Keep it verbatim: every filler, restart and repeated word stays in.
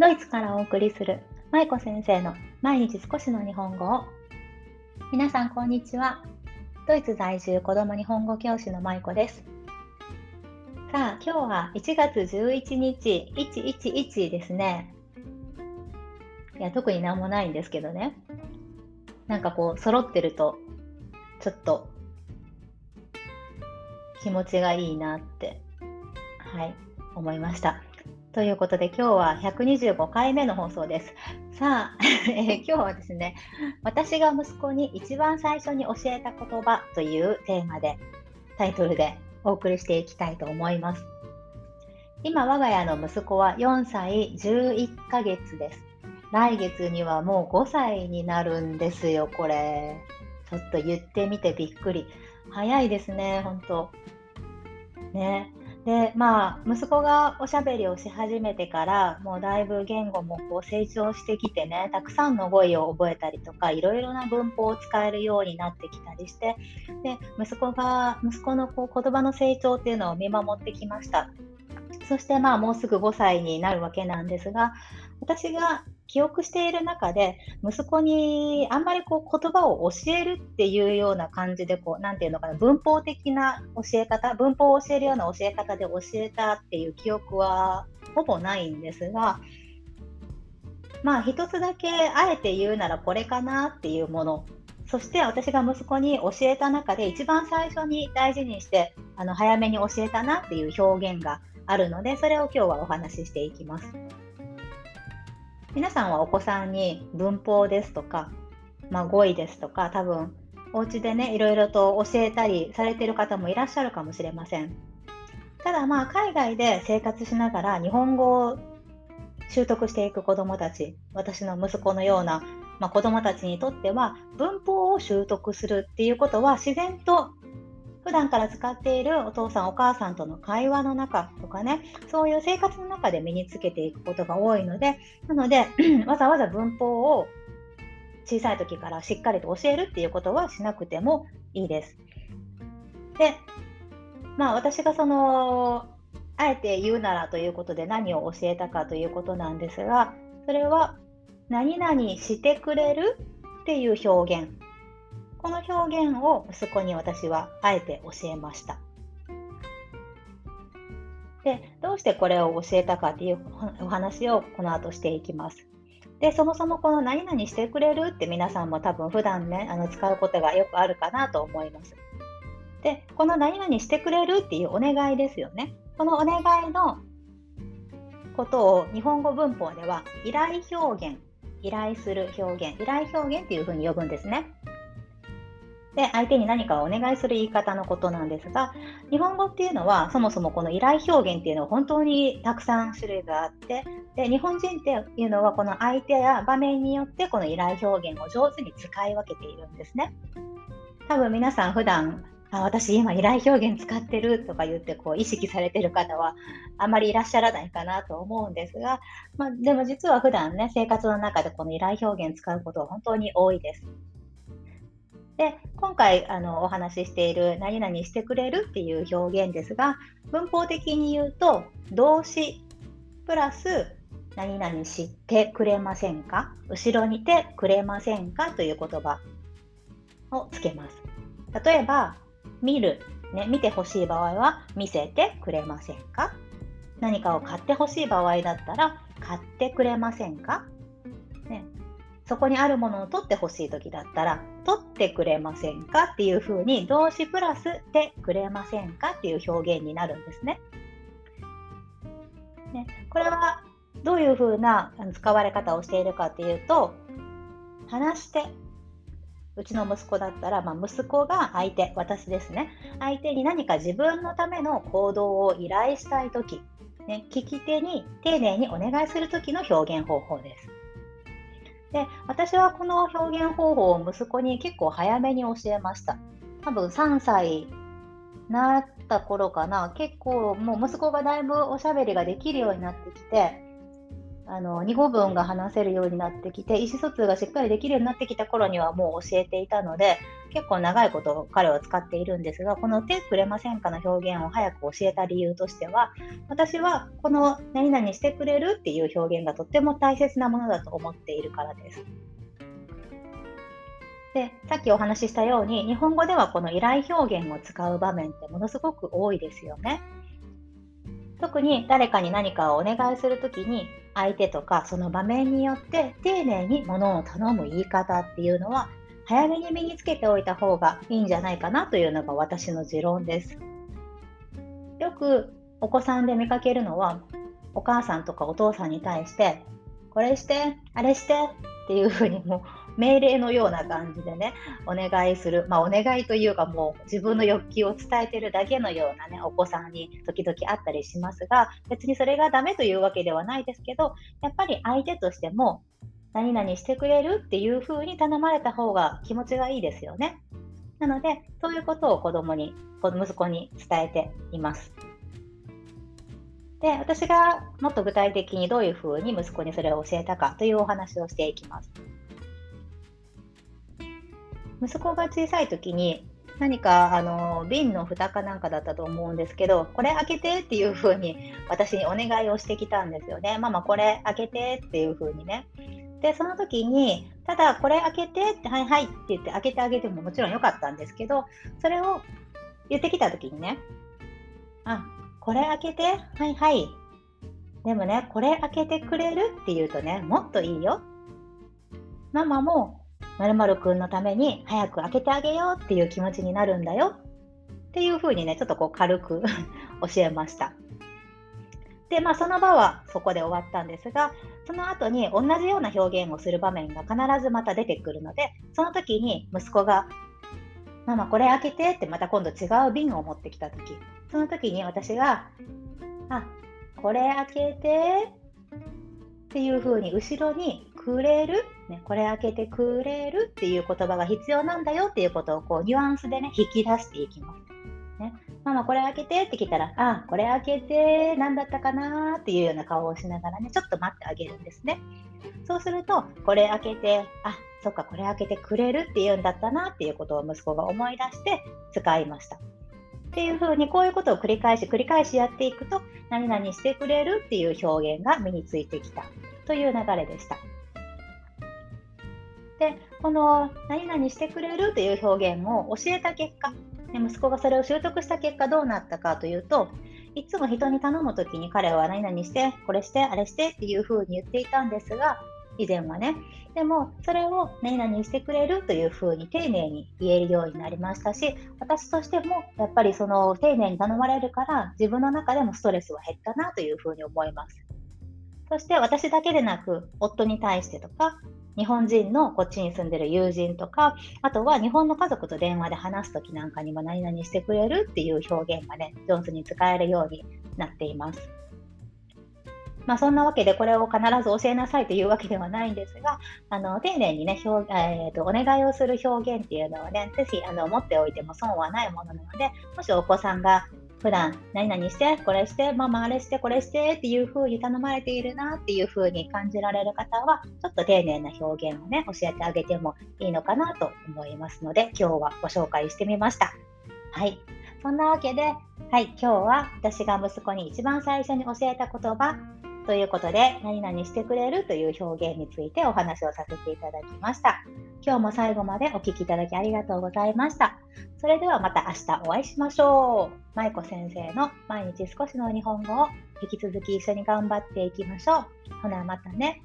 ドイツからお送りするまいこ先生の毎日少しの日本語を。皆さんこんにちは。ドイツ在住子ども日本語教師のまいこです。さあ今日はいちがつじゅういちにち、いちいちいちですね。いや特になんもないんですけどね。なんかこう揃ってるとちょっと気持ちがいいなって、はい、思いました。ということで今日はひゃくにじゅうごかいめの放送です。さあ、えー、今日はですね、私が息子に一番最初に教えた言葉というテーマで、タイトルでお送りしていきたいと思います。今我が家の息子はよんさいじゅういっかげつです。来月にはもうごさいになるんですよ、これ。ちょっと言ってみてびっくり。早いですね、本当。ね。で、まあ息子がおしゃべりをし始めてからもうだいぶ言語もこう成長してきてね、たくさんの語彙を覚えたりとか、いろいろな文法を使えるようになってきたりして、で息子が息子のこう言葉の成長っていうのを見守ってきました。そしてまあもうすぐごさいになるわけなんですが、私が記憶している中で息子にあんまりこう言葉を教えるっていうような感じで、こうなんていうのかな、文法的な教え方、文法を教えるような教え方で教えたっていう記憶はほぼないんですが、まあ一つだけあえて言うならこれかなっていうもの、そして私が息子に教えた中で一番最初に大事にして、あの早めに教えたなっていう表現があるので、それを今日はお話ししていきます。皆さんはお子さんに文法ですとか、まあ、語彙ですとか、多分お家でねいろいろと教えたりされている方もいらっしゃるかもしれません。ただまあ海外で生活しながら日本語を習得していく子どもたち、私の息子のような、まあ、子どもたちにとっては文法を習得するっていうことは自然と普段から使っているお父さんお母さんとの会話の中とかね、そういう生活の中で身につけていくことが多いので、なのでわざわざ文法を小さい時からしっかりと教えるっていうことはしなくてもいいです。で、まあ私がそのあえて言うならということで何を教えたかということなんですが、それは何々してくれるっていう表現。この表現を息子に私はあえて教えました。で、どうしてこれを教えたかというお話をこの後していきます。で、そもそもこの何々してくれるって皆さんも多分普段ね、あの使うことがよくあるかなと思います。で、この何々してくれるっていうお願いですよね。このお願いのことを日本語文法では依頼表現、依頼する表現、依頼表現っていうふうに呼ぶんですね。で相手に何かをお願いする言い方のことなんですが、日本語っていうのはそもそもこの依頼表現っていうのは本当にたくさん種類があって、で日本人っていうのはこの相手や場面によってこの依頼表現を上手に使い分けているんですね。多分皆さん普段、あ、私今依頼表現使ってるとか言ってこう意識されてる方はあまりいらっしゃらないかなと思うんですが、まあ、でも実は普段ね生活の中でこの依頼表現使うことは本当に多いです。で今回あのお話ししている何々してくれるっていう表現ですが、文法的に言うと動詞プラス何々してくれませんか、後ろにてくれませんかという言葉をつけます。例えば見る、ね、見てほしい場合は見せてくれませんか、何かを買ってほしい場合だったら買ってくれませんか、ね、そこにあるものを取ってほしいときだったら取ってくれませんかっていう風に動詞プラスてくれませんかっていう表現になるんですね。ね、これはどういう風な使われ方をしているかっていうと、話して、うちの息子だったら、まあ、息子が相手、私ですね、相手に何か自分のための行動を依頼したいとき、ね、聞き手に丁寧にお願いするときの表現方法です。で私はこの表現方法を息子に結構早めに教えました。多分さんさいなった頃かな、結構もう息子がだいぶおしゃべりができるようになってきて、あのに語文が話せるようになってきて意思疎通がしっかりできるようになってきた頃にはもう教えていたので、結構長いこと彼は使っているんですが、この手くれませんかの表現を早く教えた理由としては、私はこの何々してくれるっていう表現がとっても大切なものだと思っているからです。で、さっきお話ししたように日本語ではこの依頼表現を使う場面ってものすごく多いですよね。特に誰かに何かをお願いするときに、相手とかその場面によって丁寧に物を頼む言い方っていうのは早めに身につけておいた方がいいんじゃないかなというのが私の持論です。よくお子さんで見かけるのは、お母さんとかお父さんに対してこれしてあれしてっていうふうにもう命令のような感じでね、お願いする、まあお願いというかもう自分の欲求を伝えてるだけのようなね、お子さんに時々あったりしますが、別にそれがダメというわけではないですけど、やっぱり相手としても何々してくれるっていう風に頼まれた方が気持ちがいいですよね。なのでそういうことを子供に、息子に伝えています。で、私がもっと具体的にどういうふうに息子にそれを教えたかというお話をしていきます。息子が小さい時に何かあの瓶の蓋かなんかだったと思うんですけど、これ開けてっていうふうに私にお願いをしてきたんですよね。ママこれ開けてっていうふうにね。で、その時にただこれ開けてってはいはいって言って開けてあげてももちろんよかったんですけど、それを言ってきた時にね、あこれ開けて、はいはい。でもね、これ開けてくれるって言うとね、もっといいよ。ママも〇〇くんのために早く開けてあげようっていう気持ちになるんだよっていう風にね、ちょっとこう軽く教えました。で、まあその場はそこで終わったんですが、その後に同じような表現をする場面が必ずまた出てくるので、その時に息子がママこれ開けてってまた今度違う瓶を持ってきた時、その時に私があこれ開けてっていう風に後ろにくれる、ね、これ開けてくれるっていう言葉が必要なんだよっていうことをこうニュアンスでね引き出していきます、ね、ママこれ開けてって来たらあこれ開けて何だったかなっていうような顔をしながらねちょっと待ってあげるんですね。そうするとこれ開けてあそっかこれ開けてくれるっていうんだったなっていうことを息子が思い出して使いましたっていう風に、こういうことを繰り返し繰り返しやっていくと何々してくれるっていう表現が身についてきたという流れでした。で、この何々してくれるという表現を教えた結果、息子がそれを習得した結果どうなったかというと、いつも人に頼むときに彼は何々してこれしてあれしてっていう風に言っていたんですが、以前はね、でもそれを何々してくれるというふうに丁寧に言えるようになりましたし、私としてもやっぱりその丁寧に頼まれるから自分の中でもストレスは減ったなというふうに思います。そして私だけでなく夫に対してとか、日本人のこっちに住んでる友人とか、あとは日本の家族と電話で話すときなんかにも何々してくれるっていう表現がね上手に使えるようになっています。まあ、そんなわけでこれを必ず教えなさいというわけではないんですが、あの丁寧にね表、えー、とお願いをする表現っていうのをね、ぜひあの持っておいても損はないものなので、もしお子さんが普段何々してこれしてママあれしてこれしてっていう風に頼まれているなっていう風に感じられる方は、ちょっと丁寧な表現をね教えてあげてもいいのかなと思いますので、今日はご紹介してみました。はい、そんなわけで、はい、今日は私が息子に一番最初に教えた言葉ということで、何々してくれるという表現についてお話をさせていただきました。今日も最後までお聞きいただきありがとうございました。それではまた明日お会いしましょう。まいこ先生の毎日少しの日本語を引き続き一緒に頑張っていきましょう。ほなまたね。